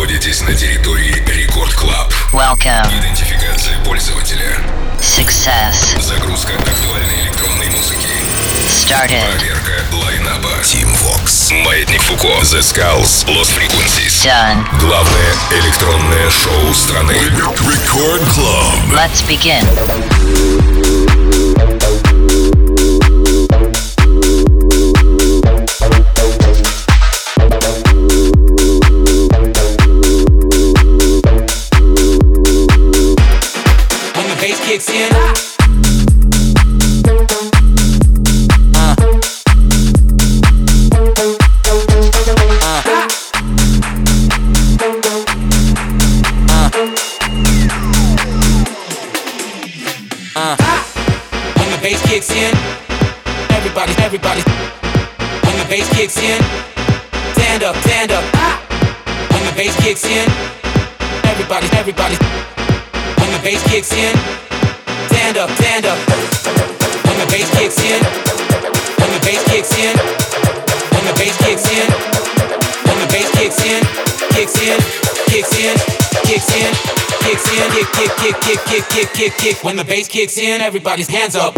находитесь на территории Record Club. Welcome. Идентификация пользователя. Success. Загрузка актуальной электронной музыки. Started. Проверка Linea Bar. Team Vox. Маетник Фуко. The Skulls. Lost Frequencies. Done. Главное электронное шоу страны. Record Club. Let's begin. Kick when the bass kicks in, everybody's hands up.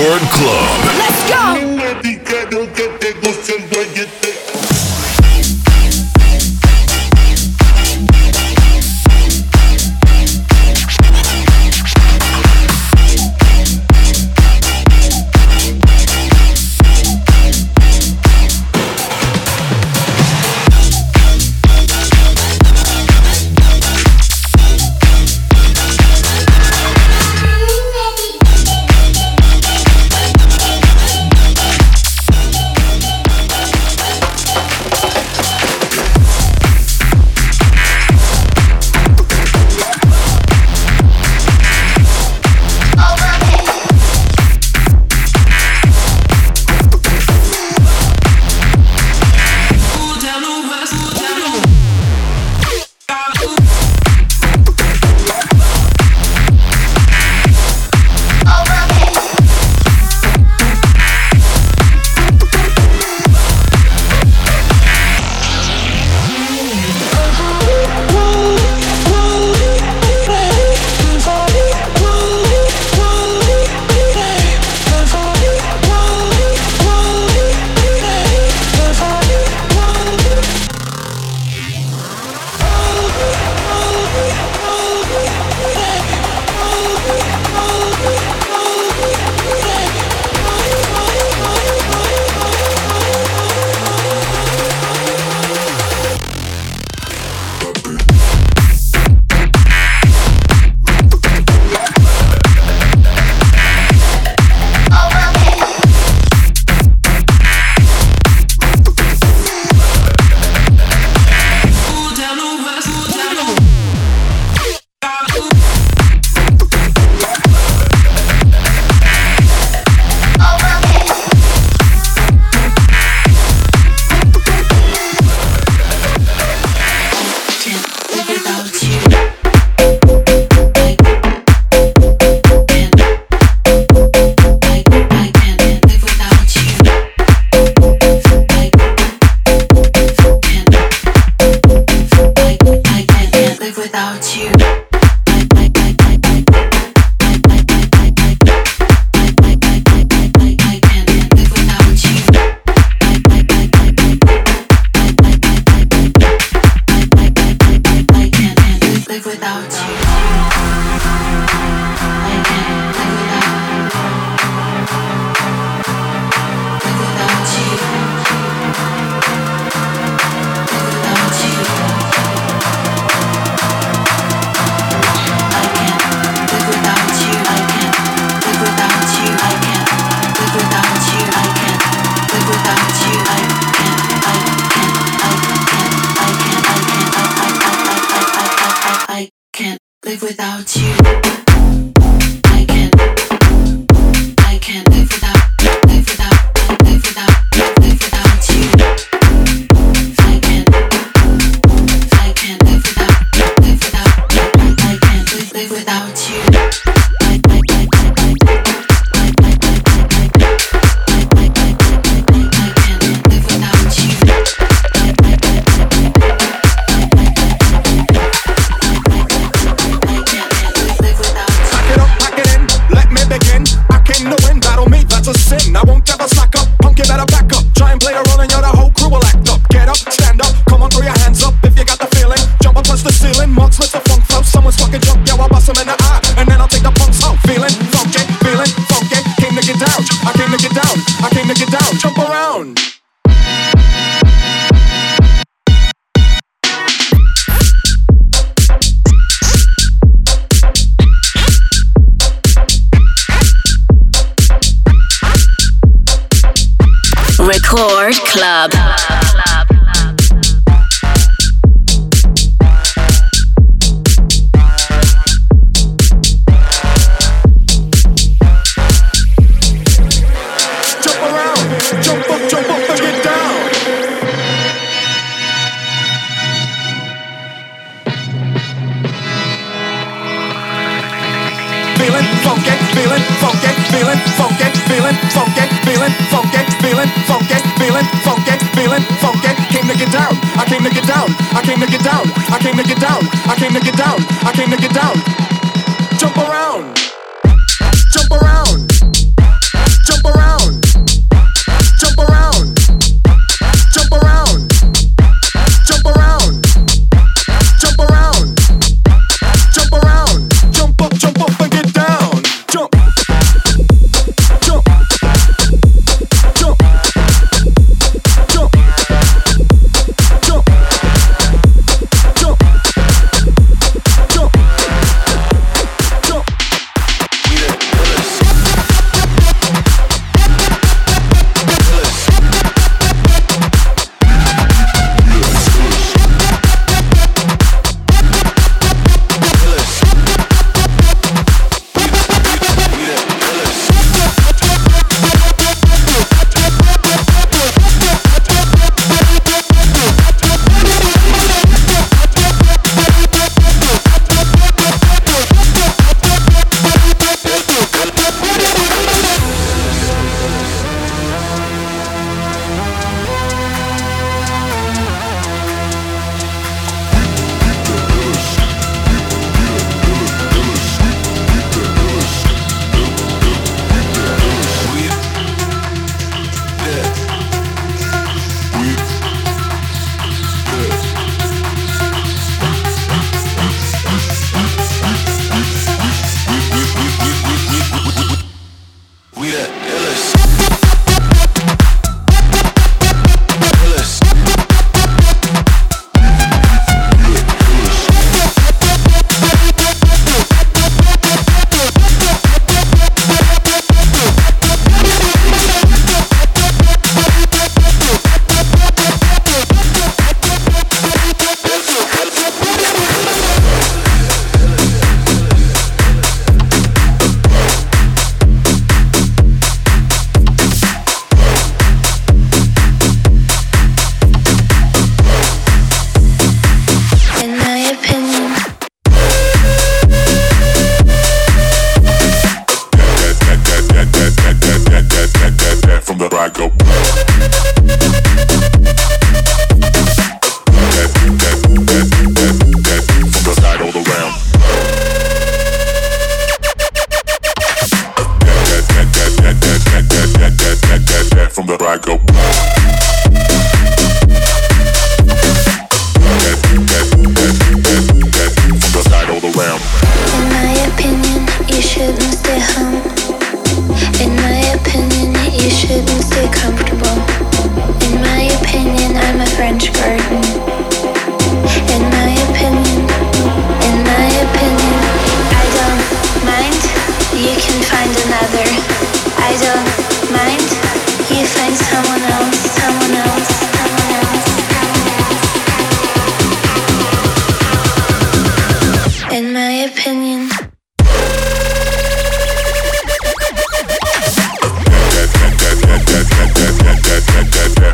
Record Club. Let's go! Record Club. I came to get down. Jump around. I go. Just I all around. In my opinion, you shouldn't stay home. In my opinion, you shouldn't stay comfortable. In my opinion, I'm a French garden. In my opinion, in my opinion, I don't mind. You can find another. I don't mind. You find someone else, someone else, someone else, someone else. In my opinion.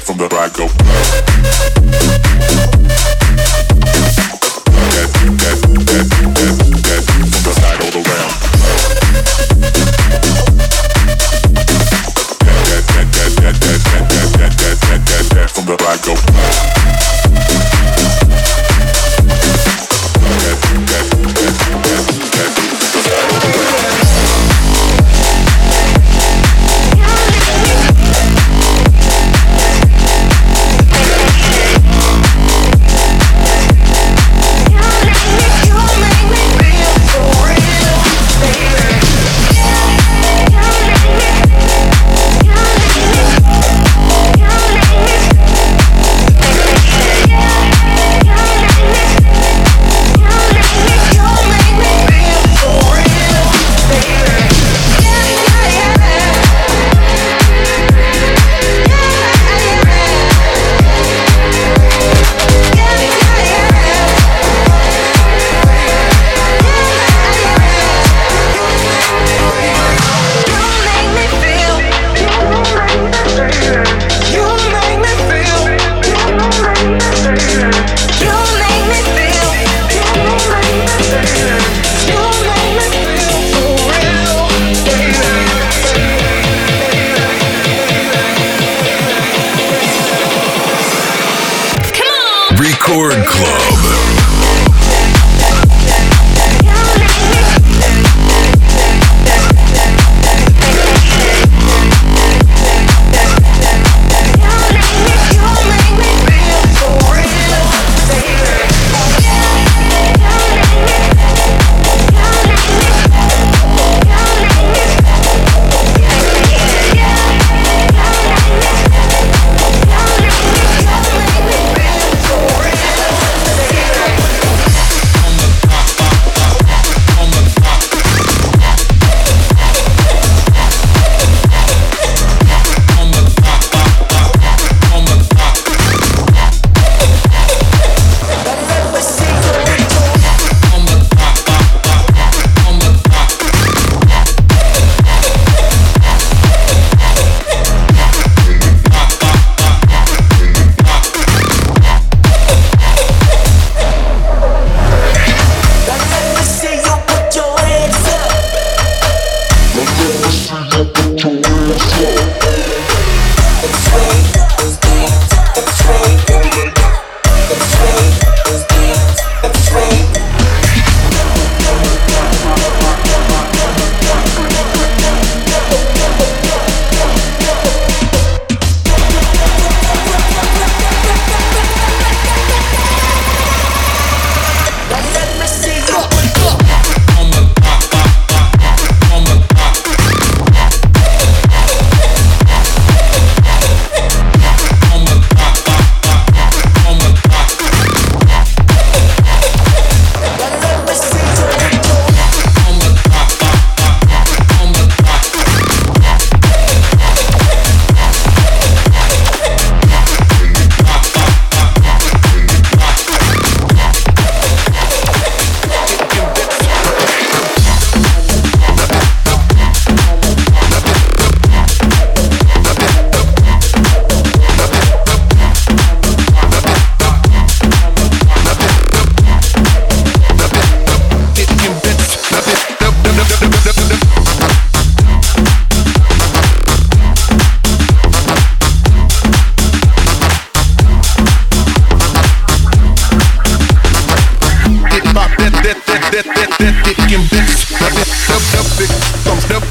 From the I go. From the side all around. From the I go.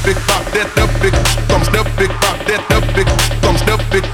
Big thumbs, the big thumbs, the big thumbs, the big thumbs, the big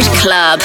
Record Club.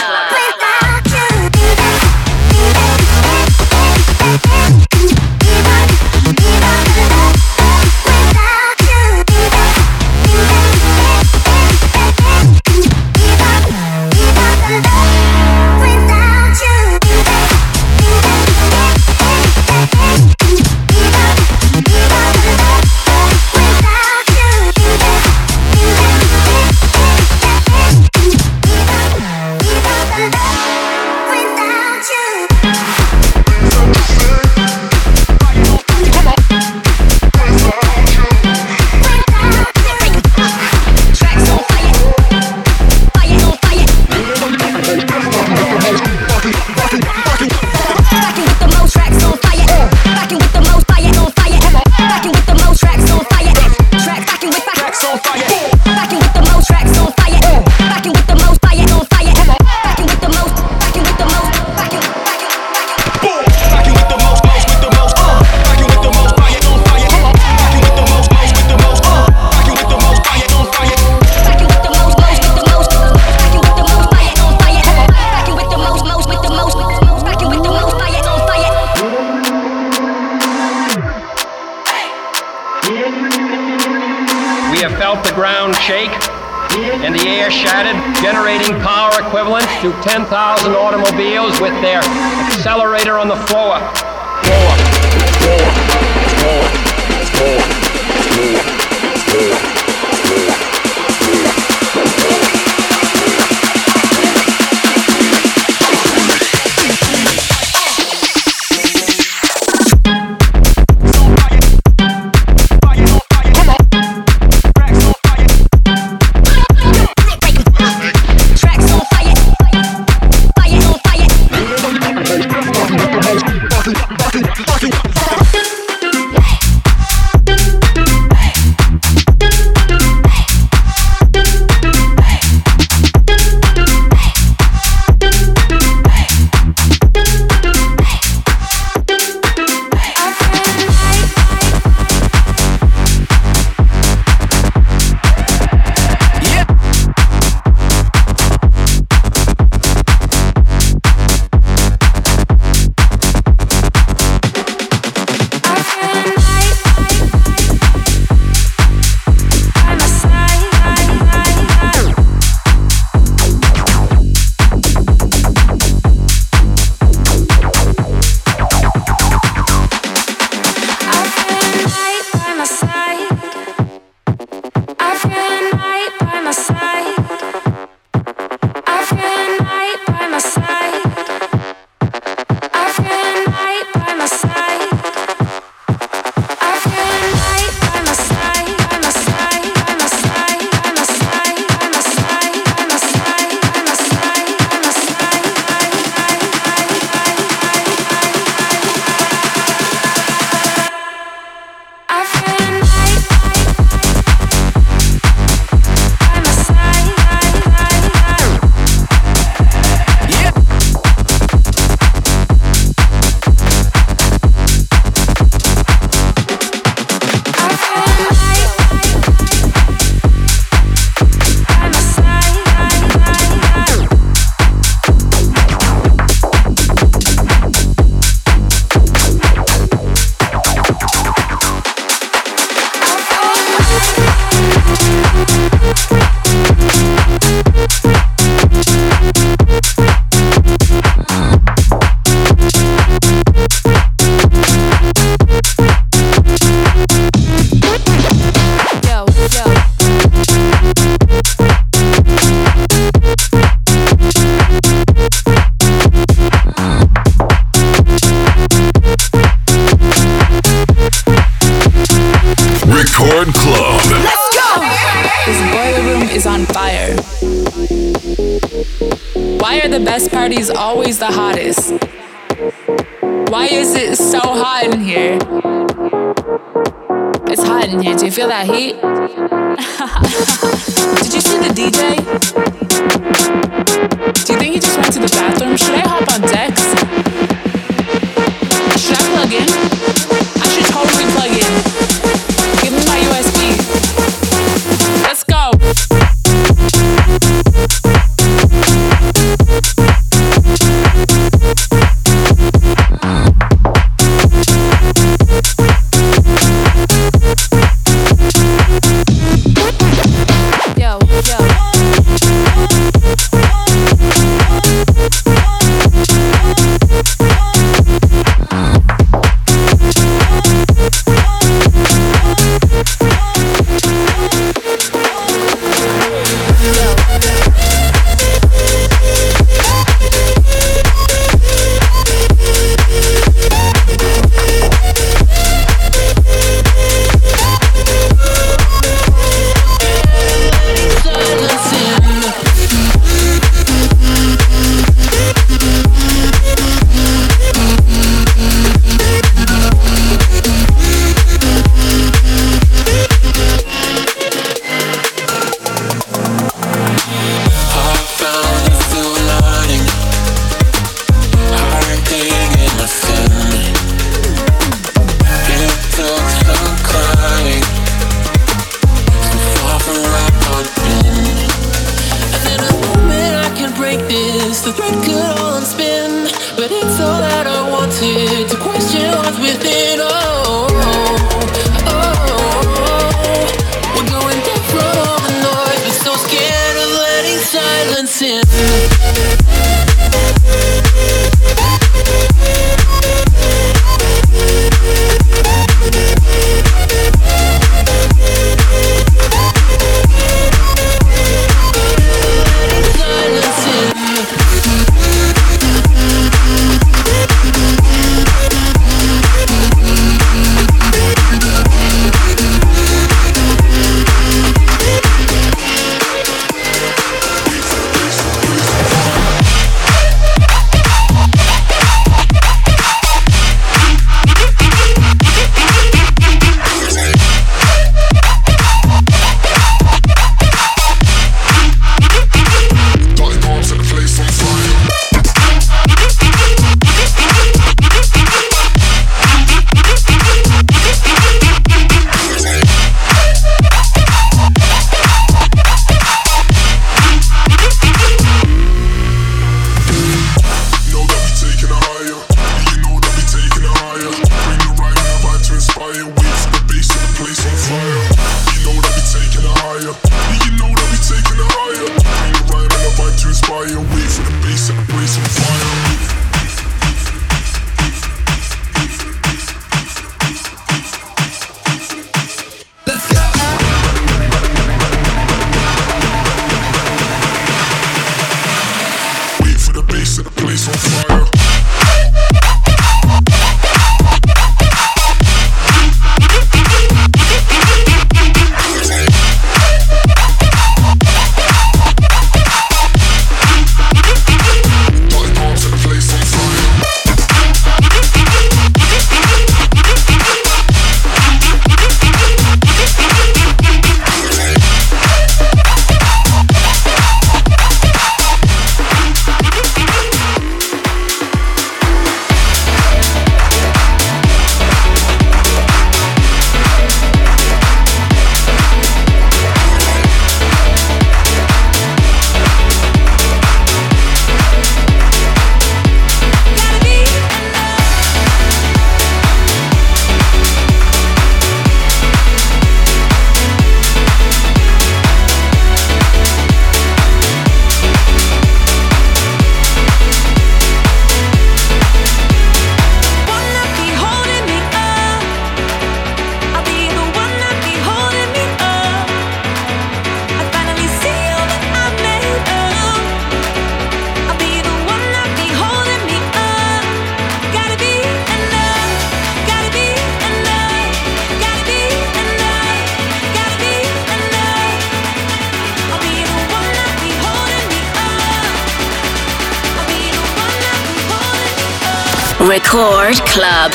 Record Club.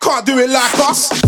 Can't do it like us.